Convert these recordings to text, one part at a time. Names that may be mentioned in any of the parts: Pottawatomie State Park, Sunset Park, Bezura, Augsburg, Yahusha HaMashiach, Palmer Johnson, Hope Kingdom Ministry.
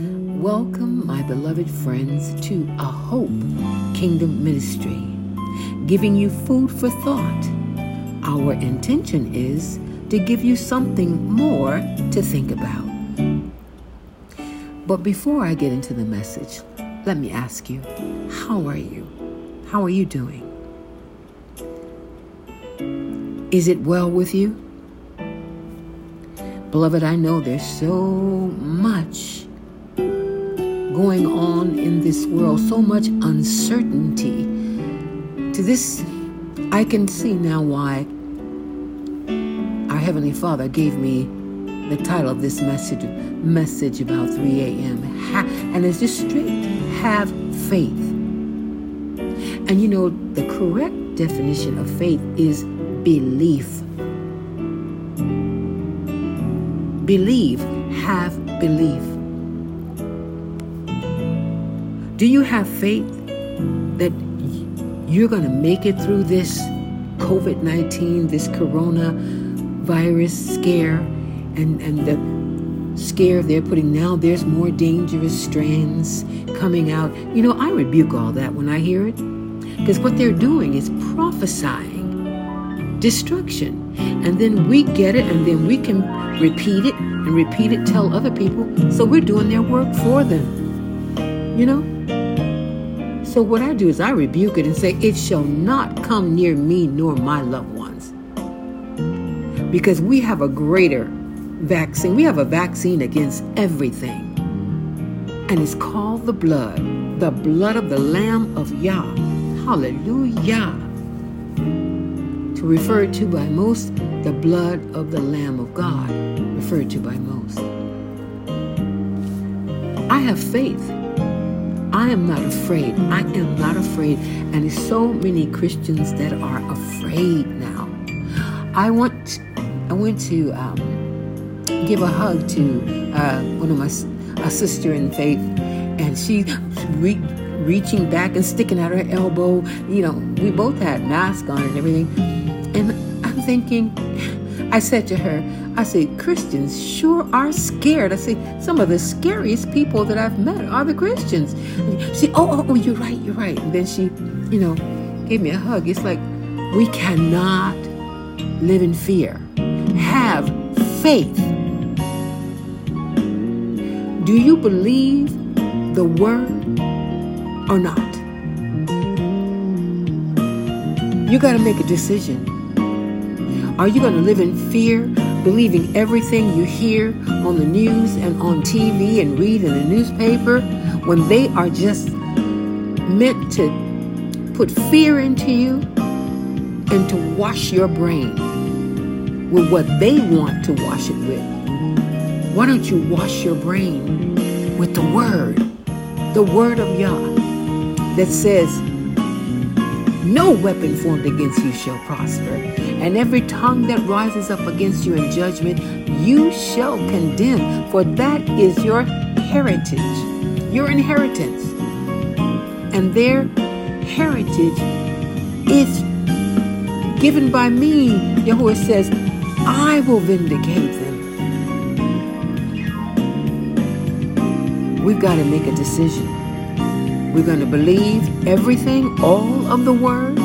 Welcome, my beloved friends, to a Hope Kingdom Ministry, giving you food for thought. Our intention is to give you something more to think about. But before I get into the message, let me ask you, how are you? How are you doing? Is it well with you? Beloved, I know there's so much going on in this world, so much uncertainty. To this, I can see now why our Heavenly Father gave me the title of this message about 3 a.m. And it's just straight, have faith. And you know, the correct definition of faith is belief. Believe, have belief. Do you have faith that you're going to make it through this COVID-19, this coronavirus scare, and the scare they're putting now? There's more dangerous strands coming out. You know, I rebuke all that when I hear it, because what they're doing is prophesying destruction. And then we get it, and then we can repeat it, tell other people. So we're doing their work for them, you know? So what I do is I rebuke it and say, it shall not come near me nor my loved ones. Because we have a greater vaccine. We have a vaccine against everything. And it's called the blood of the Lamb of Yah. Hallelujah. To referred to by most, the blood of the Lamb of God, referred to by most. I have faith. I am not afraid. I am not afraid. And there's so many Christians that are afraid now. I went to give a hug to one of a sister in faith, and she's reaching back and sticking out her elbow. You know, we both had masks on and everything. And I'm thinking, I said to her, I said, Christians sure are scared. I said, some of the scariest people that I've met are the Christians. And she, oh, you're right. And then she, you know, gave me a hug. It's like, we cannot live in fear. Have faith. Do you believe the word or not? You got to make a decision. Are you going to live in fear, believing everything you hear on the news and on TV and read in the newspaper, when they are just meant to put fear into you and to wash your brain with what they want to wash it with? Why don't you wash your brain with the word of Yah that says, no weapon formed against you shall prosper, and every tongue that rises up against you in judgment, you shall condemn, for that is your heritage, your inheritance. And their heritage is given by me. Yahuwah says, I will vindicate them. We've got to make a decision. We're going to believe everything, all of the word,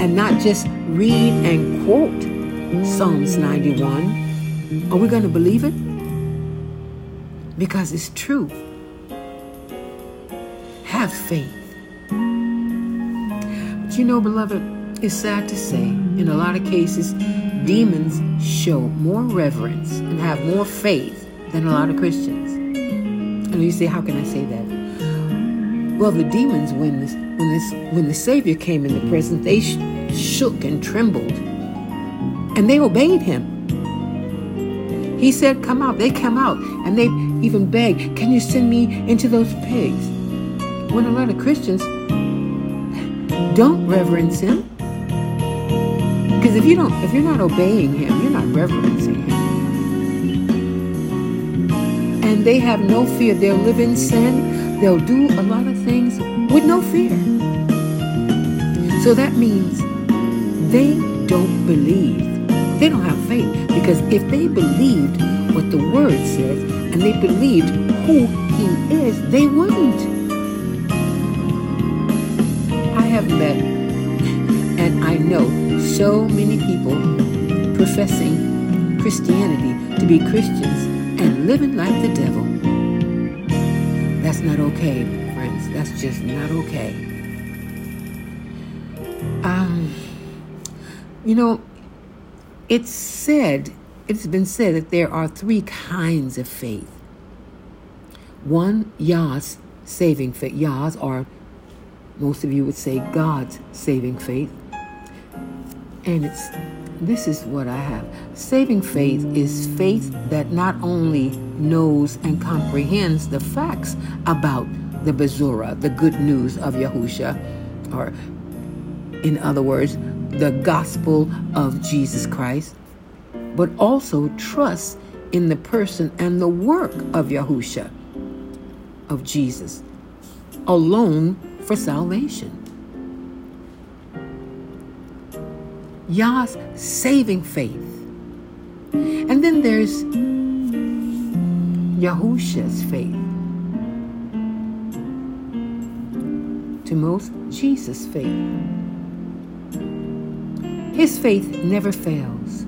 and not just read and quote Psalms 91. Are we going to believe it? Because it's true. Have faith. But you know, beloved, it's sad to say, in a lot of cases, demons show more reverence and have more faith than a lot of Christians. And you say, how can I say that? Well, the demons, when the Savior came in the presence, they shook and trembled. And they obeyed him. He said, come out. They come out. And they even begged, can you send me into those pigs? When a lot of Christians don't reverence him. Because if you're not obeying him, you're not reverencing him. And they have no fear. They'll live in sin. They'll do a lot of things with no fear. So that means they don't believe. They don't have faith. Because if they believed what the Word says, and they believed who He is, they wouldn't. I have met, and I know, so many people professing Christianity to be Christians and living like the devil. That's not okay, friends. That's just not okay. You know, it's been said that there are three kinds of faith. One, Yah's saving faith. Yah's, or most of you would say God's saving faith. And this is what I have. Saving faith is faith that not only knows and comprehends the facts about the Bezura, the good news of Yahusha, or in other words, the gospel of Jesus Christ, but also trusts in the person and the work of Yahusha, of Jesus, alone for salvation. Yah's saving faith. And then there's Yahusha's faith. To most, Jesus' faith. His faith never fails.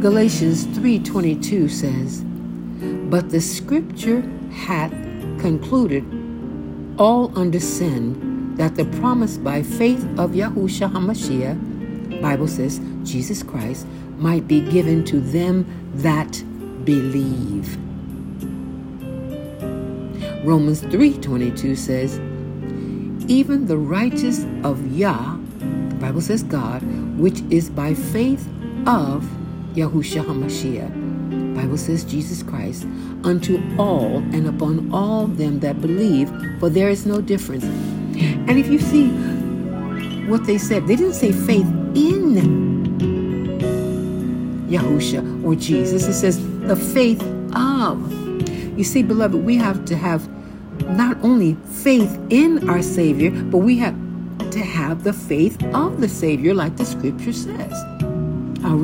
Galatians 3:22 says, "But the Scripture hath concluded all under sin, that the promise by faith of Yahusha HaMashiach," Bible says, Jesus Christ, "might be given to them that believe." Romans 3:22 says, "Even the righteous of Yah," the Bible says God, "which is by faith of Yahusha HaMashiach," Bible says Jesus Christ, "unto all and upon all them that believe, for there is no difference." And if you see what they said, they didn't say faith in Yahusha or Jesus. It says the faith of. You see, beloved, we have to have not only faith in our Savior, but we have to have the faith of the Savior, like the Scripture says. I'll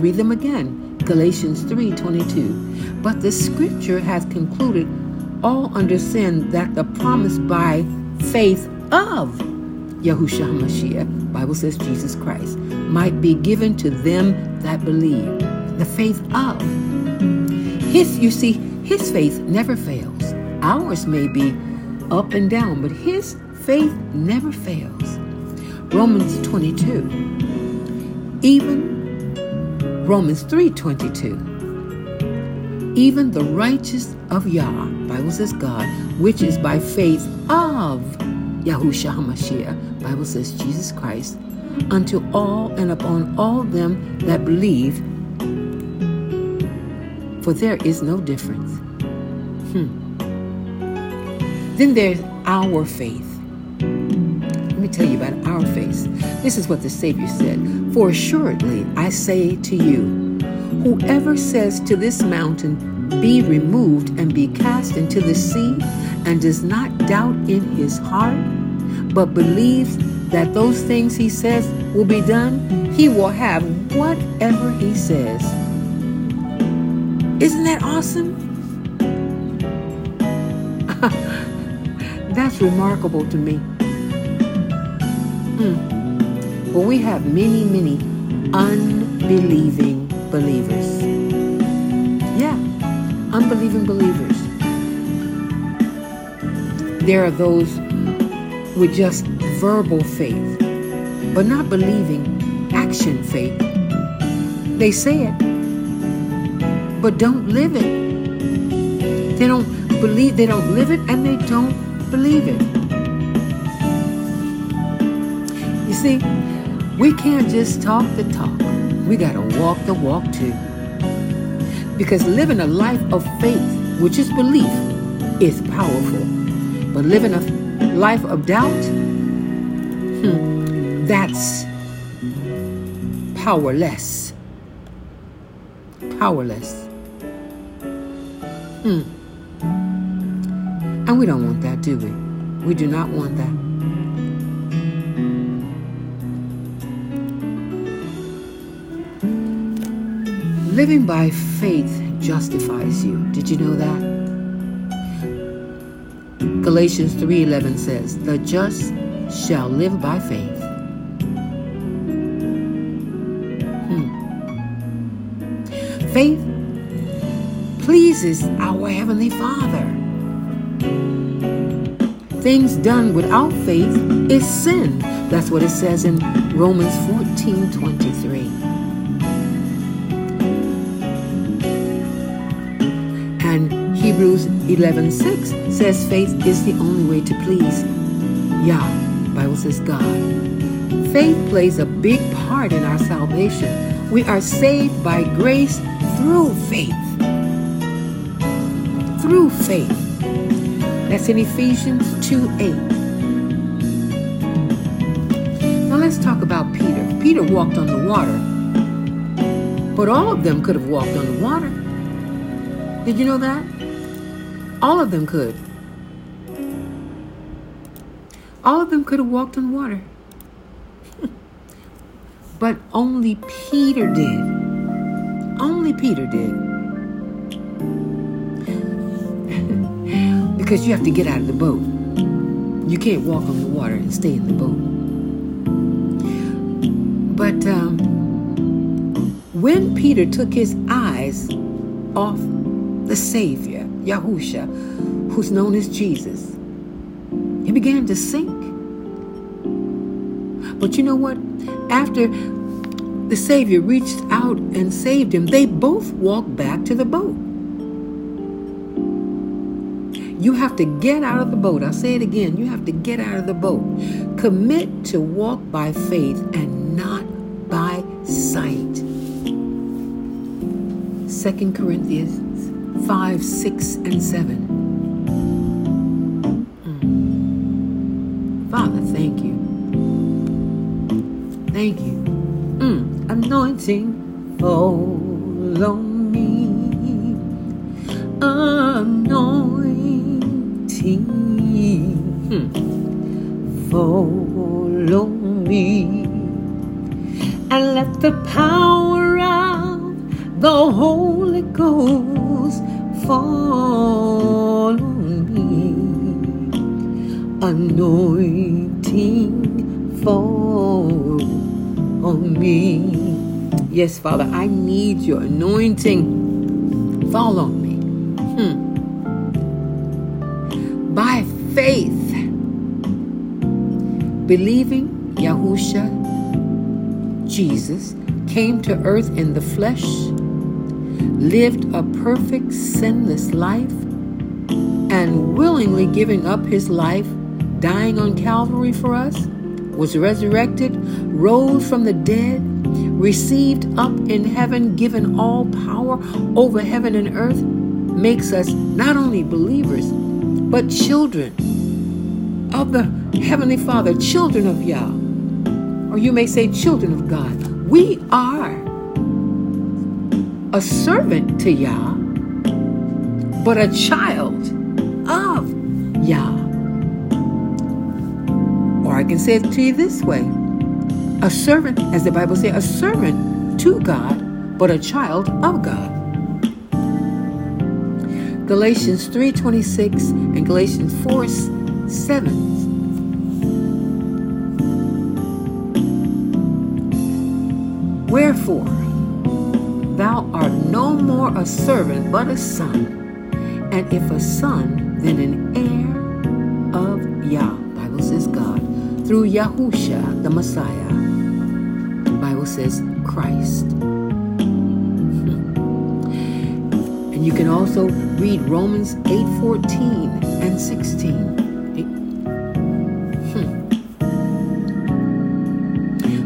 read them again. Galatians 3:22. "But the Scripture hath concluded all under sin, that the promise by faith of Yahusha HaMashiach," Bible says Jesus Christ, "might be given to them that believe." The faith of. His faith never fails. Ours may be up and down, but His faith never fails. Romans 22. Even Romans 3:22. "Even the righteous of Yah," Bible says God, "which is by faith of Yahusha HaMashiach," Bible says Jesus Christ, "unto all and upon all them that believe, for there is no difference." Then there's our faith. Let me tell you about our faith. This is what the Savior said. "For assuredly I say to you, whoever says to this mountain, 'Be removed and be cast into the sea,' and does not doubt in his heart, but believes that those things he says will be done, he will have whatever he says." Isn't that awesome? That's remarkable to me. But we have many, many unbelieving believers. Yeah, unbelieving believers. There are those with just verbal faith, but not believing action faith. They say it, but don't live it. They don't believe, they don't live it, and they don't believe it. You see, we can't just talk the talk. We got to walk the walk too. Because living a life of faith, which is belief, is powerful. But living a life of doubt, that's powerless. And we don't want that, do we? We do not want that. Living by faith justifies you. Did you know that? Galatians 3:11 says, "The just shall live by faith." Faith pleases our Heavenly Father. Things done without faith is sin. That's what it says in Romans 14:23. And Hebrews 11:6 says faith is the only way to please Yah. The Bible says God. Faith plays a big part in our salvation. We are saved by grace through faith. Through faith. That's in Ephesians 2:8. Now let's talk about Peter. Peter walked on the water. But all of them could have walked on the water. Did you know that? All of them could. All of them could have walked on water. But only Peter did. Only Peter did. Because you have to get out of the boat. You can't walk on the water and stay in the boat. But when Peter took his eyes off the Savior, Yahusha, who's known as Jesus, he began to sink. But you know what? After the Savior reached out and saved him, they both walked back to the boat. You have to get out of the boat. I'll say it again. You have to get out of the boat. Commit to walk by faith and not by sight. 2 Corinthians 5, 6, and 7. Father, thank you. Thank you. Anointing, follow me. Anointing, follow me. And let the power of the Holy Ghost follow me. Anointing, follow on me. Yes, Father, I need your anointing. Fall on me. By faith, believing Yahusha, Jesus, came to earth in the flesh, lived a perfect, sinless life, and willingly giving up his life, dying on Calvary for us, was resurrected, rose from the dead, received up in heaven, given all power over heaven and earth, makes us not only believers, but children of the Heavenly Father, children of Yah, or you may say children of God. We are a servant to Yah, but a child of Yah. I can say it to you this way. A servant, as the Bible says, a servant to God, but a child of God. Galatians 3:26 and Galatians 4:7. Wherefore, thou art no more a servant, but a son. And if a son, then an heir of Yah. Bible says God. Through Yahusha, the Messiah, the Bible says Christ. And you can also read Romans 8:14 and 16.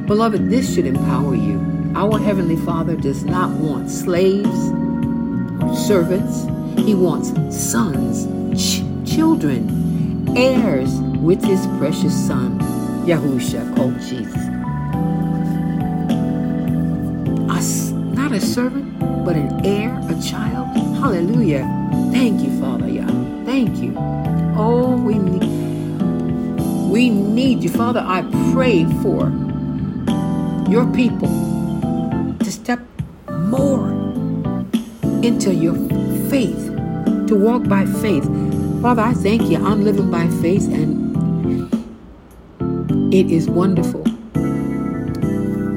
Beloved, this should empower you. Our Heavenly Father does not want slaves, servants. He wants sons, children, heirs with his precious son, Yahusha, called Jesus. Not a servant, but an heir, a child. Hallelujah. Thank you, Father, Yah. Thank you. Oh, we need you. Father, I pray for your people to step more into your faith, to walk by faith. Father, I thank you. I'm living by faith, and it is wonderful.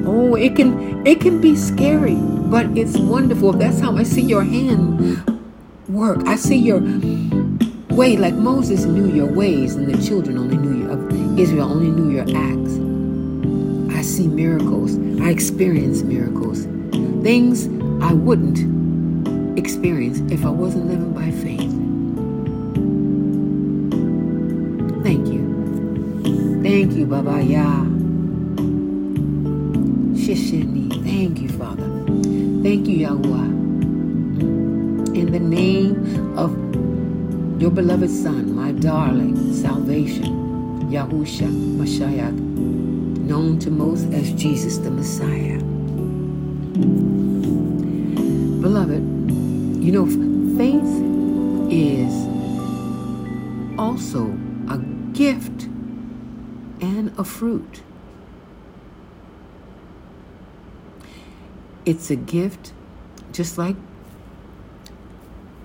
Oh, it can be scary, but it's wonderful. That's how I see your hand work. I see your way, like Moses knew your ways, and the children only knew of Israel only knew your acts. I see miracles. I experience miracles. Things I wouldn't experience if I wasn't living by faith. Thank you. Thank you, Baba Yah. Shishini. Thank you, Father. Thank you, Yahuwah. In the name of your beloved Son, my darling, salvation, Yahusha HaMashiach, known to most as Jesus the Messiah. Beloved, you know, faith is also a gift and a fruit. It's a gift just like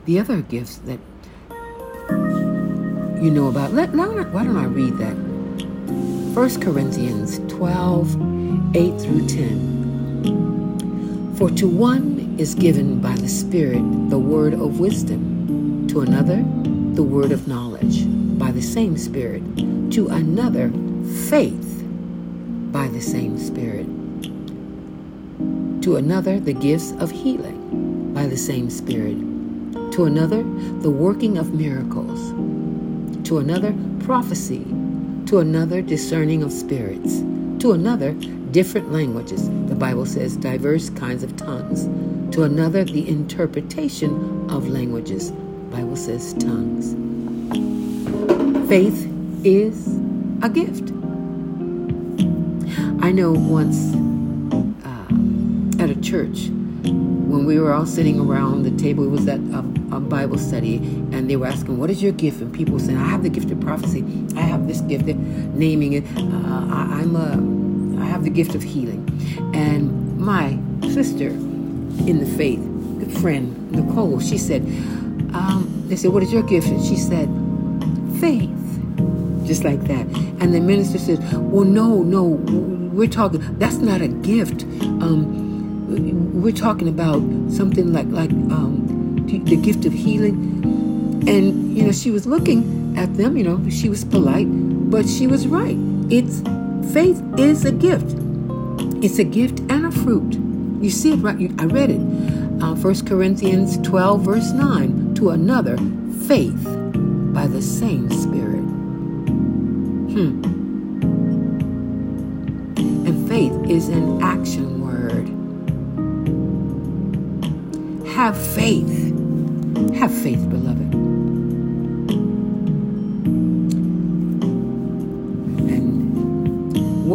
the other gifts that you know about. Why don't I read that? 1 Corinthians 12, 8 through 10. For to one is given by the Spirit the word of wisdom, to another the word of knowledge by the same Spirit, to another faith by the same Spirit, to another the gifts of healing by the same Spirit, to another the working of miracles, to another prophecy, to another discerning of spirits, to another different languages, the Bible says diverse kinds of tongues, to another the interpretation of languages, the Bible says tongues. Faith is a gift. I know once at a church, when we were all sitting around the table, it was at a Bible study, and they were asking, what is your gift? And people saying, I have the gift of prophecy. I have this gift. They're naming it. I have the gift of healing. And my sister in the faith, good friend, Nicole, she said, they said, what is your gift? And she said, faith. Just like that. And the minister said, well, no, we're talking, that's not a gift. We're talking about something like the gift of healing. And, you know, she was looking at them, you know, she was polite, but she was right. Faith is a gift. It's a gift and a fruit. You see it right. I read it. 1 Corinthians 12, verse 9. To another, faith by the same Spirit. And faith is an action word. Have faith. Have faith, beloved. And,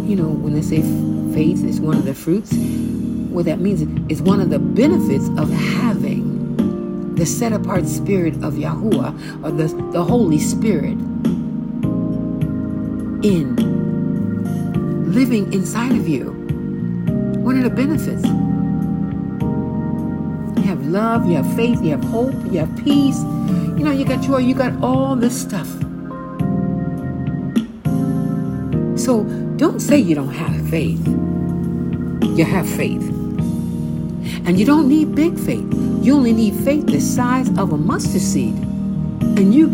you know, when they say faith is one of the fruits, what that means is one of the benefits of having the set-apart Spirit of Yahuwah, or the Holy Spirit, living inside of you. One of the benefits. You have love, you have faith, you have hope, you have peace. You know, you got joy, you got all this stuff. So don't say you don't have faith. You have faith. And you don't need big faith. You only need faith the size of a mustard seed. And you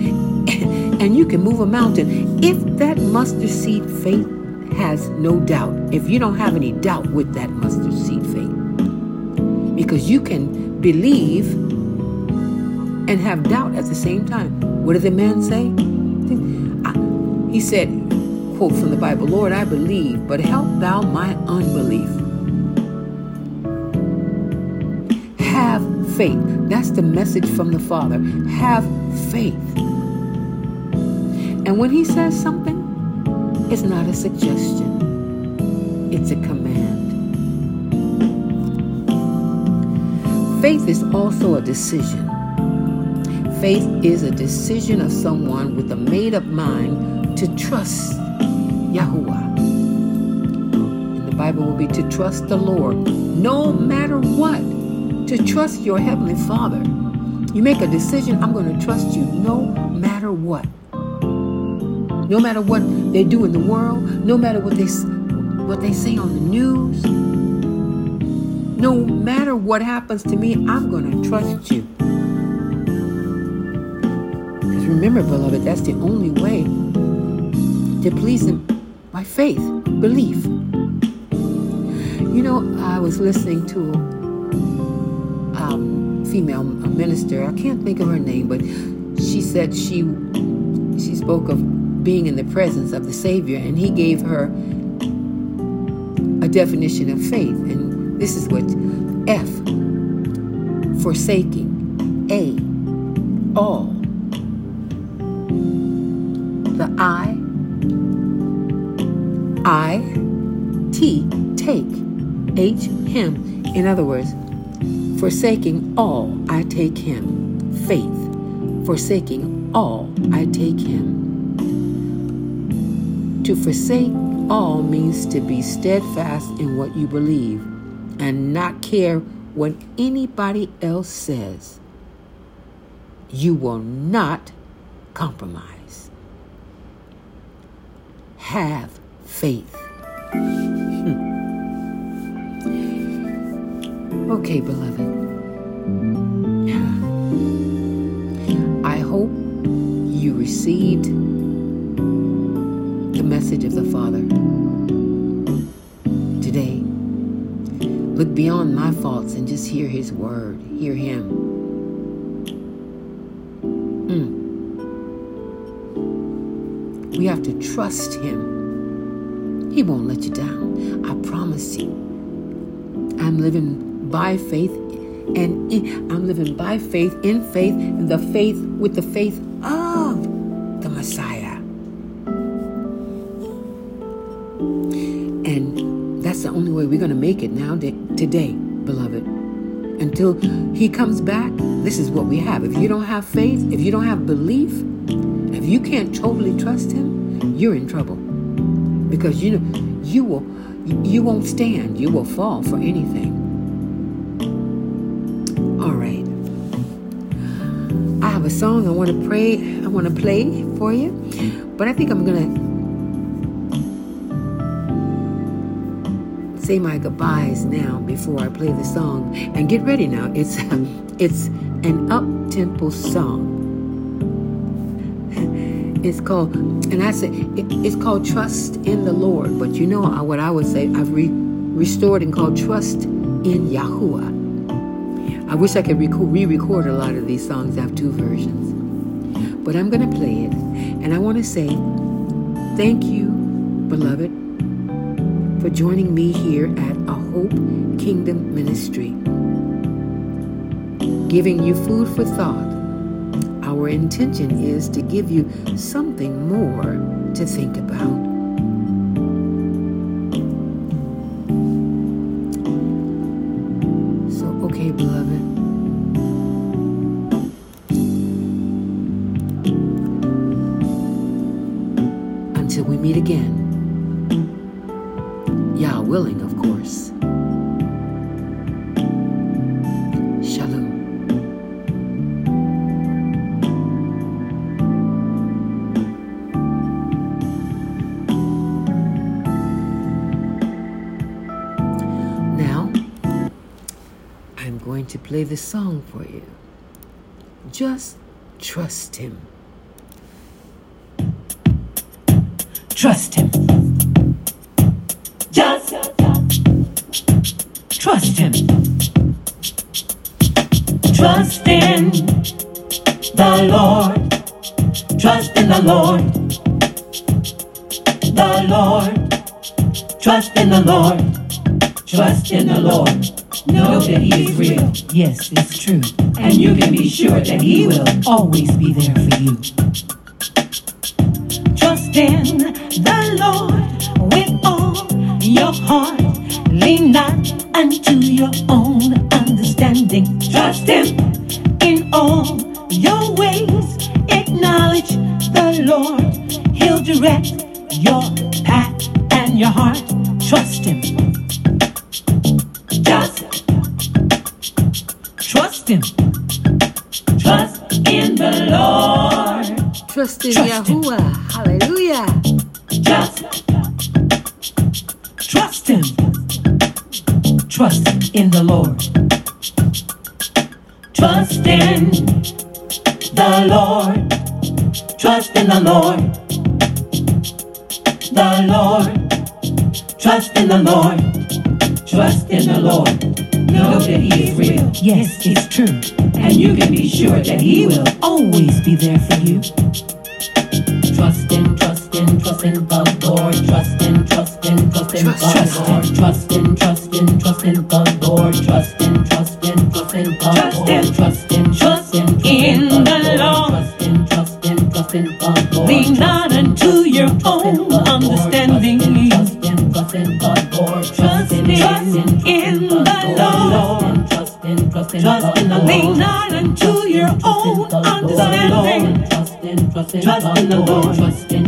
can move a mountain. If that mustard seed faith has no doubt, if you don't have any doubt with that mustard seed faith, because you can believe and have doubt at the same time. What did the man say? He said, quote from the Bible, Lord, I believe, but help thou my unbelief. Have faith. That's the message from the Father. Have faith. And when he says something, it's not a suggestion. It's a command. Faith is also a decision. Faith is a decision of someone with a made-up mind to trust Yahuwah. And the Bible will be to trust the Lord, no matter what, to trust your Heavenly Father. You make a decision, I'm going to trust you no matter what. No matter what they do in the world, no matter what they say on the news, no matter what happens to me, I'm going to trust you. Because remember, beloved, that's the only way to please Him, by faith, belief. You know, I was listening to a minister. I can't think of her name, but she said she spoke of being in the presence of the Savior, and he gave her a definition of faith, and this is what: F, forsaking; A, all; the I, T, take; H, him. In other words, forsaking all, I take him. Faith. Forsaking all, I take him. To forsake all means to be steadfast in what you believe and not care what anybody else says. You will not compromise. Have faith. Okay, beloved, I hope you received the message of the Father today. Look beyond my faults and just hear His word. Hear Him. We have to trust Him. He won't let you down. I promise you. I'm living by faith, in faith, and the faith with the faith of the Messiah. And that's the only way we're going to make it now, today, beloved. Until He comes back, this is what we have. If you don't have faith, if you don't have belief, if you can't totally trust Him, you're in trouble. Because you know, you won't stand. You will fall for anything. All right. I have a song I want to play for you, but I think I'm going to say my goodbyes now before I play the song. And get ready now. It's an up-tempo song. It's called Trust in the Lord. But you know what I would say, I've restored and called Trust in Yahuwah. I wish I could re-record a lot of these songs. I have two versions. But I'm going to play it. And I want to say thank you, beloved, for joining me here at A Hope Kingdom Ministry. Giving you food for thought. Our intention is to give you something more to think about. So, okay, beloved. Until we meet again, Yah willing, of course. To play this song for you. Just trust Him. Trust Him. Just trust Him. Trust in the Lord. Trust in the Lord. The Lord. Trust in the Lord. Trust in the Lord. Know that He is real. Yes, it's true. And you can be sure that He will always be there for you. Trust in the Lord with all your heart. Lean not unto your own understanding. Trust Him in all your ways. Acknowledge the Lord. He'll direct your path and your heart. Trust Him. Just Him. Trust in the Lord. Trust in Yahuwah. Hallelujah. Trust Him. Trust in the Lord. Trust in the Lord. Trust in the Lord. The Lord. Trust in the Lord. Trust in the Lord. Know that He is real. Yes, it's true. And you can be sure that He will always be there for you. Trust in the Lord. Trust in the Lord. Trust in the Lord. Trust in the Lord. Trust in the Lord. Trust in the Lord. Lean not unto your own understanding. Trust in the Lord. Trust in the Lord. Lean not unto your own understanding. Trust in the Lord.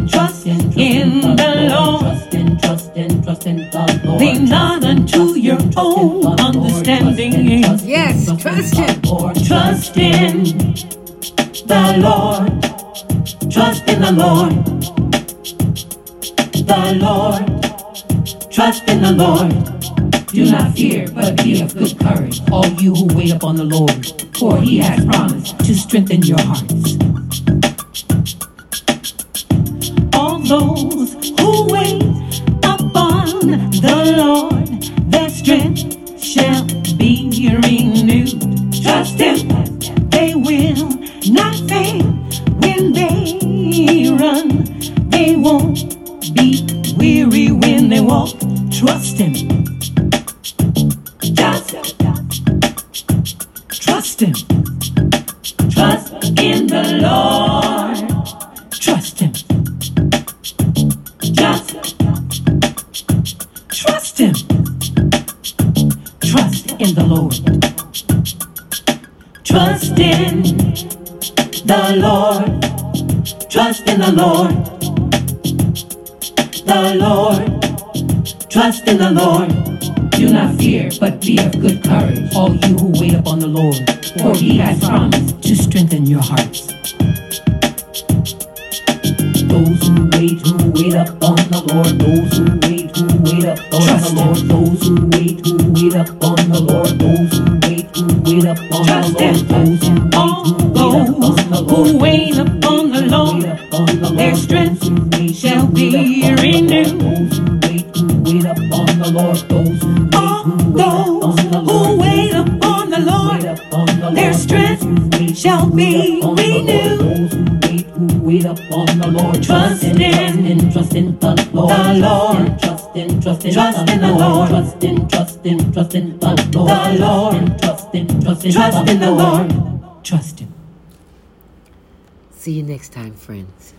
Trust in the Lord. Trust in the Lord. Lean not unto your own understanding. Yes, trust Him. Trust in the Lord. Trust in the Lord. The Lord. Trust in the Lord. Do not fear, but be of good courage, all you who wait upon the Lord, for He has promised to strengthen your hearts. All those who wait upon the Lord, their strength shall be renewed. Trust Him, they will not fail. When they run, they won't be weary. When they walk, trust Him. Trust Him. Trust in the Lord. Trust Him. Trust Him. Trust in the Lord. Trust in the Lord. Trust in the Lord. The Lord. Trust in the Lord. Do not fear, but be of good courage, all you who wait upon the Lord. For He has promised to strengthen your hearts. Those who wait upon the Lord. Those who wait upon the Lord. Those who wait upon the Lord. Those who wait upon the Lord. Those who wait upon the Lord. Their strength shall be renewed. Those who wait upon the Lord. Those who wait upon the Lord. Their strength shall be renewed. Those who wait upon the Lord. Trust in the Lord. Trust in the Lord. Trust in the Lord. Trust in the Lord. Trust Him. See you next time, friends.